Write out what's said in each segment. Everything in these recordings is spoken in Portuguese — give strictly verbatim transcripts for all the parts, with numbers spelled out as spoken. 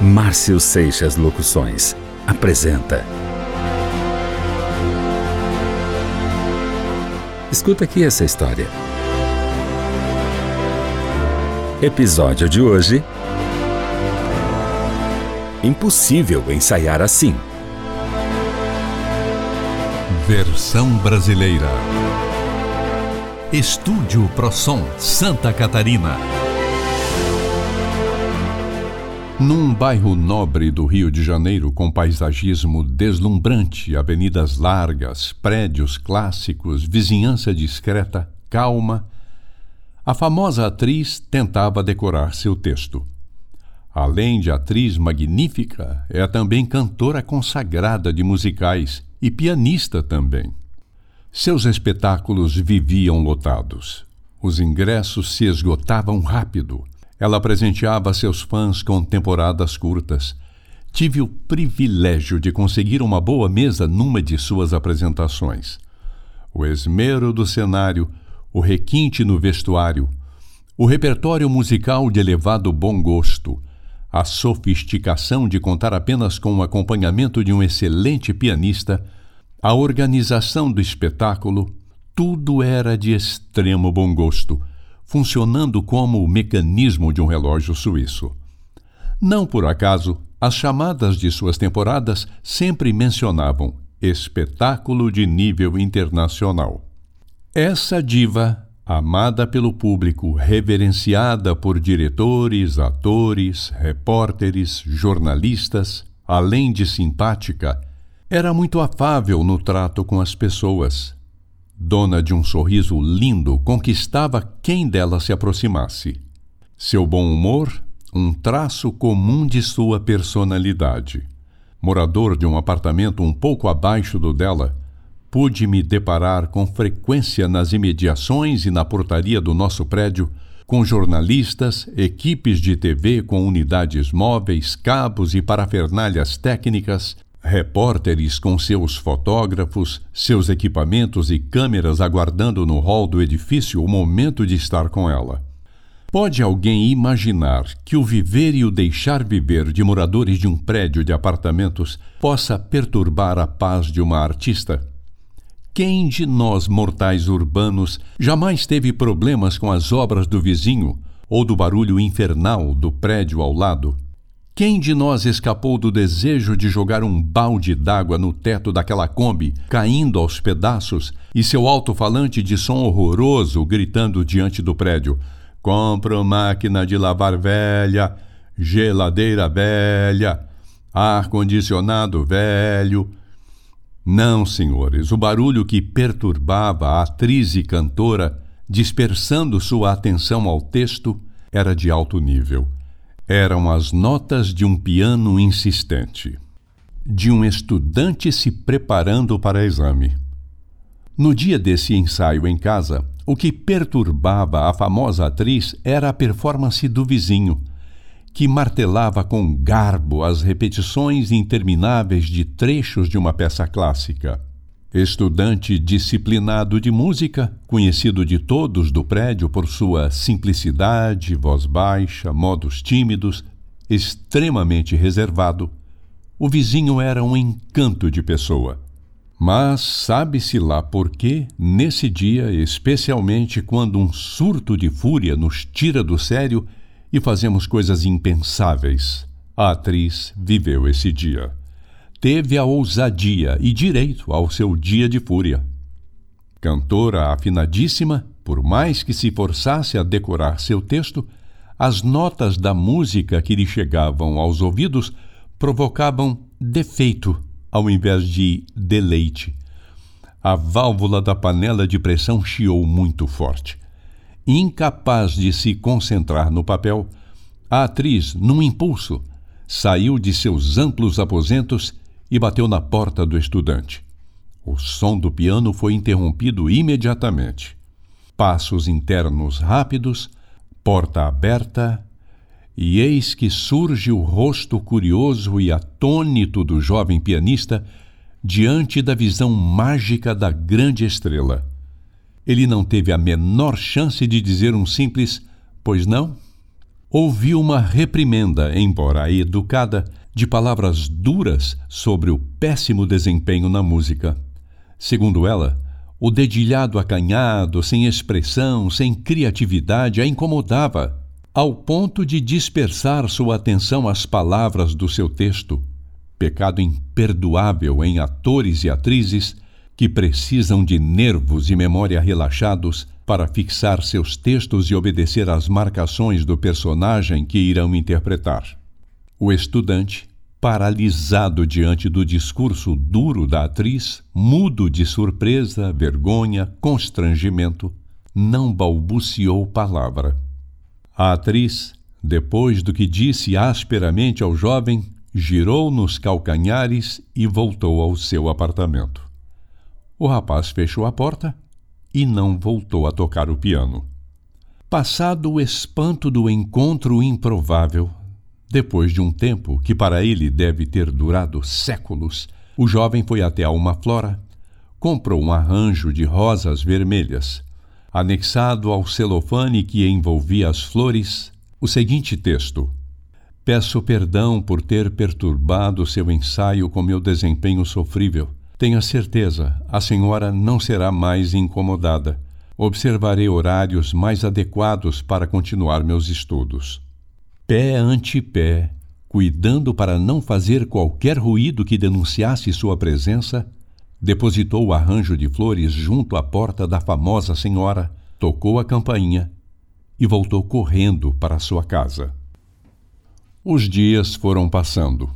Márcio Seixas Locuções apresenta. Escuta aqui essa história. Episódio de hoje: impossível ensaiar assim. Versão brasileira. Estúdio ProSom, Santa Catarina. Num bairro nobre do Rio de Janeiro, com paisagismo deslumbrante, avenidas largas, prédios clássicos, vizinhança discreta, calma, a famosa atriz tentava decorar seu texto. Além de atriz magnífica, é também cantora consagrada de musicais e pianista também. Seus espetáculos viviam lotados. Os ingressos se esgotavam rápido. Ela presenteava seus fãs com temporadas curtas. Tive o privilégio de conseguir uma boa mesa numa de suas apresentações. O esmero do cenário, o requinte no vestuário, o repertório musical de elevado bom gosto, a sofisticação de contar apenas com o acompanhamento de um excelente pianista, a organização do espetáculo, tudo era de extremo bom gosto, funcionando como o mecanismo de um relógio suíço. Não por acaso, as chamadas de suas temporadas sempre mencionavam espetáculo de nível internacional. Essa diva, amada pelo público, reverenciada por diretores, atores, repórteres, jornalistas, além de simpática, era muito afável no trato com as pessoas. Dona de um sorriso lindo, conquistava quem dela se aproximasse. Seu bom humor, um traço comum de sua personalidade. Morador de um apartamento um pouco abaixo do dela, pude me deparar com frequência nas imediações e na portaria do nosso prédio, com jornalistas, equipes de T V com unidades móveis, cabos e parafernálias técnicas, repórteres com seus fotógrafos, seus equipamentos e câmeras aguardando no hall do edifício o momento de estar com ela. Pode alguém imaginar que o viver e o deixar viver de moradores de um prédio de apartamentos possa perturbar a paz de uma artista? Quem de nós mortais urbanos jamais teve problemas com as obras do vizinho ou do barulho infernal do prédio ao lado? Quem de nós escapou do desejo de jogar um balde d'água no teto daquela Kombi, caindo aos pedaços, e seu alto-falante de som horroroso gritando diante do prédio: "Compro máquina de lavar velha, geladeira velha, ar-condicionado velho"? Não, senhores, o barulho que perturbava a atriz e cantora, dispersando sua atenção ao texto, era de alto nível. Eram as notas de um piano insistente, de um estudante se preparando para exame. No dia desse ensaio em casa, o que perturbava a famosa atriz era a performance do vizinho, que martelava com garbo as repetições intermináveis de trechos de uma peça clássica. Estudante disciplinado de música, conhecido de todos do prédio por sua simplicidade, voz baixa, modos tímidos, extremamente reservado, o vizinho era um encanto de pessoa. Mas sabe-se lá por quê, nesse dia, especialmente quando um surto de fúria nos tira do sério e fazemos coisas impensáveis, a atriz viveu esse dia. Teve a ousadia e direito ao seu dia de fúria. Cantora afinadíssima, por mais que se forçasse a decorar seu texto, as notas da música que lhe chegavam aos ouvidos provocavam defeito ao invés de deleite. A válvula da panela de pressão chiou muito forte. Incapaz de se concentrar no papel, a atriz, num impulso, saiu de seus amplos aposentos e bateu na porta do estudante. O som do piano foi interrompido imediatamente. Passos internos rápidos, porta aberta, e eis que surge o rosto curioso e atônito do jovem pianista diante da visão mágica da grande estrela. Ele não teve a menor chance de dizer um simples "pois não". ouvi uma reprimenda, embora educada, de palavras duras sobre o péssimo desempenho na música. Segundo ela, o dedilhado acanhado, sem expressão, sem criatividade, a incomodava, ao ponto de dispersar sua atenção às palavras do seu texto. Pecado imperdoável em atores e atrizes que precisam de nervos e memória relaxados para fixar seus textos e obedecer às marcações do personagem que irão interpretar. O estudante, paralisado diante do discurso duro da atriz, mudo de surpresa, vergonha, constrangimento, não balbuciou palavra. A atriz, depois do que disse asperamente ao jovem, girou nos calcanhares e voltou ao seu apartamento. O rapaz fechou a porta e não voltou a tocar o piano. Passado o espanto do encontro improvável, depois de um tempo que para ele deve ter durado séculos, o jovem foi até a uma flora, comprou um arranjo de rosas vermelhas. Anexado ao celofane que envolvia as flores, o seguinte texto: "Peço perdão por ter perturbado seu ensaio com meu desempenho sofrível. Tenha certeza, a senhora não será mais incomodada. Observarei horários mais adequados para continuar meus estudos." Pé ante pé, cuidando para não fazer qualquer ruído que denunciasse sua presença, depositou o arranjo de flores junto à porta da famosa senhora, tocou a campainha e voltou correndo para sua casa. Os dias foram passando.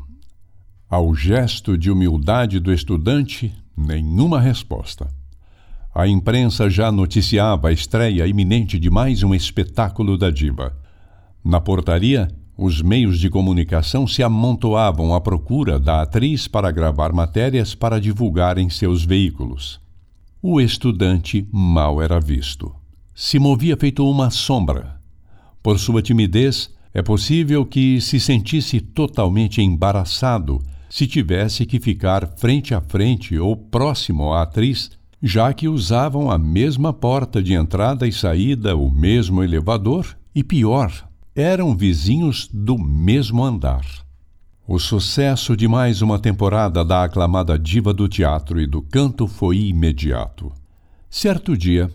Ao gesto de humildade do estudante, nenhuma resposta. A imprensa já noticiava a estreia iminente de mais um espetáculo da diva. Na portaria, os meios de comunicação se amontoavam à procura da atriz para gravar matérias para divulgar em seus veículos. O estudante mal era visto. Se movia feito uma sombra. Por sua timidez, é possível que se sentisse totalmente embaraçado se tivesse que ficar frente a frente ou próximo à atriz, já que usavam a mesma porta de entrada e saída, o mesmo elevador e, pior, eram vizinhos do mesmo andar. O sucesso de mais uma temporada da aclamada diva do teatro e do canto foi imediato. Certo dia,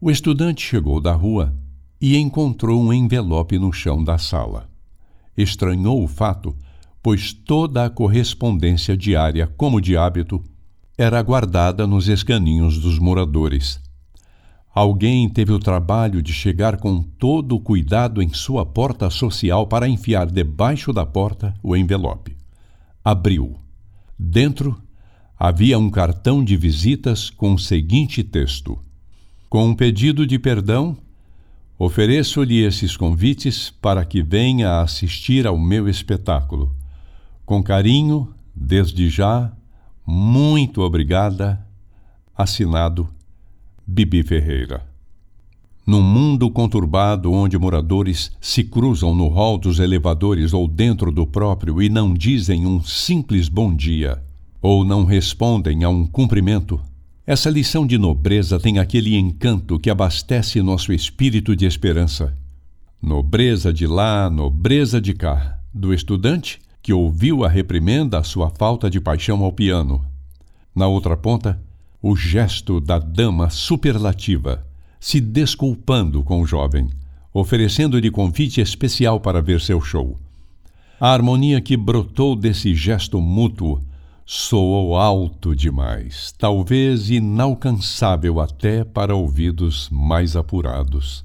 o estudante chegou da rua e encontrou um envelope no chão da sala. Estranhou o fato, pois toda a correspondência diária, como de hábito, era guardada nos escaninhos dos moradores. Alguém teve o trabalho de chegar com todo o cuidado em sua porta social para enfiar debaixo da porta o envelope. Abriu. Dentro, havia um cartão de visitas com o seguinte texto: "Com um pedido de perdão, ofereço-lhe esses convites para que venha assistir ao meu espetáculo. Com carinho, desde já, muito obrigada." Assinado, Bibi Ferreira. Num mundo conturbado onde moradores se cruzam no hall dos elevadores ou dentro do próprio e não dizem um simples bom dia, ou não respondem a um cumprimento, essa lição de nobreza tem aquele encanto que abastece nosso espírito de esperança. Nobreza de lá, nobreza de cá, do estudante que ouviu a reprimenda à sua falta de paixão ao piano. Na outra ponta, o gesto da dama superlativa, se desculpando com o jovem, oferecendo-lhe convite especial para ver seu show. A harmonia que brotou desse gesto mútuo soou alto demais, talvez inalcançável até para ouvidos mais apurados.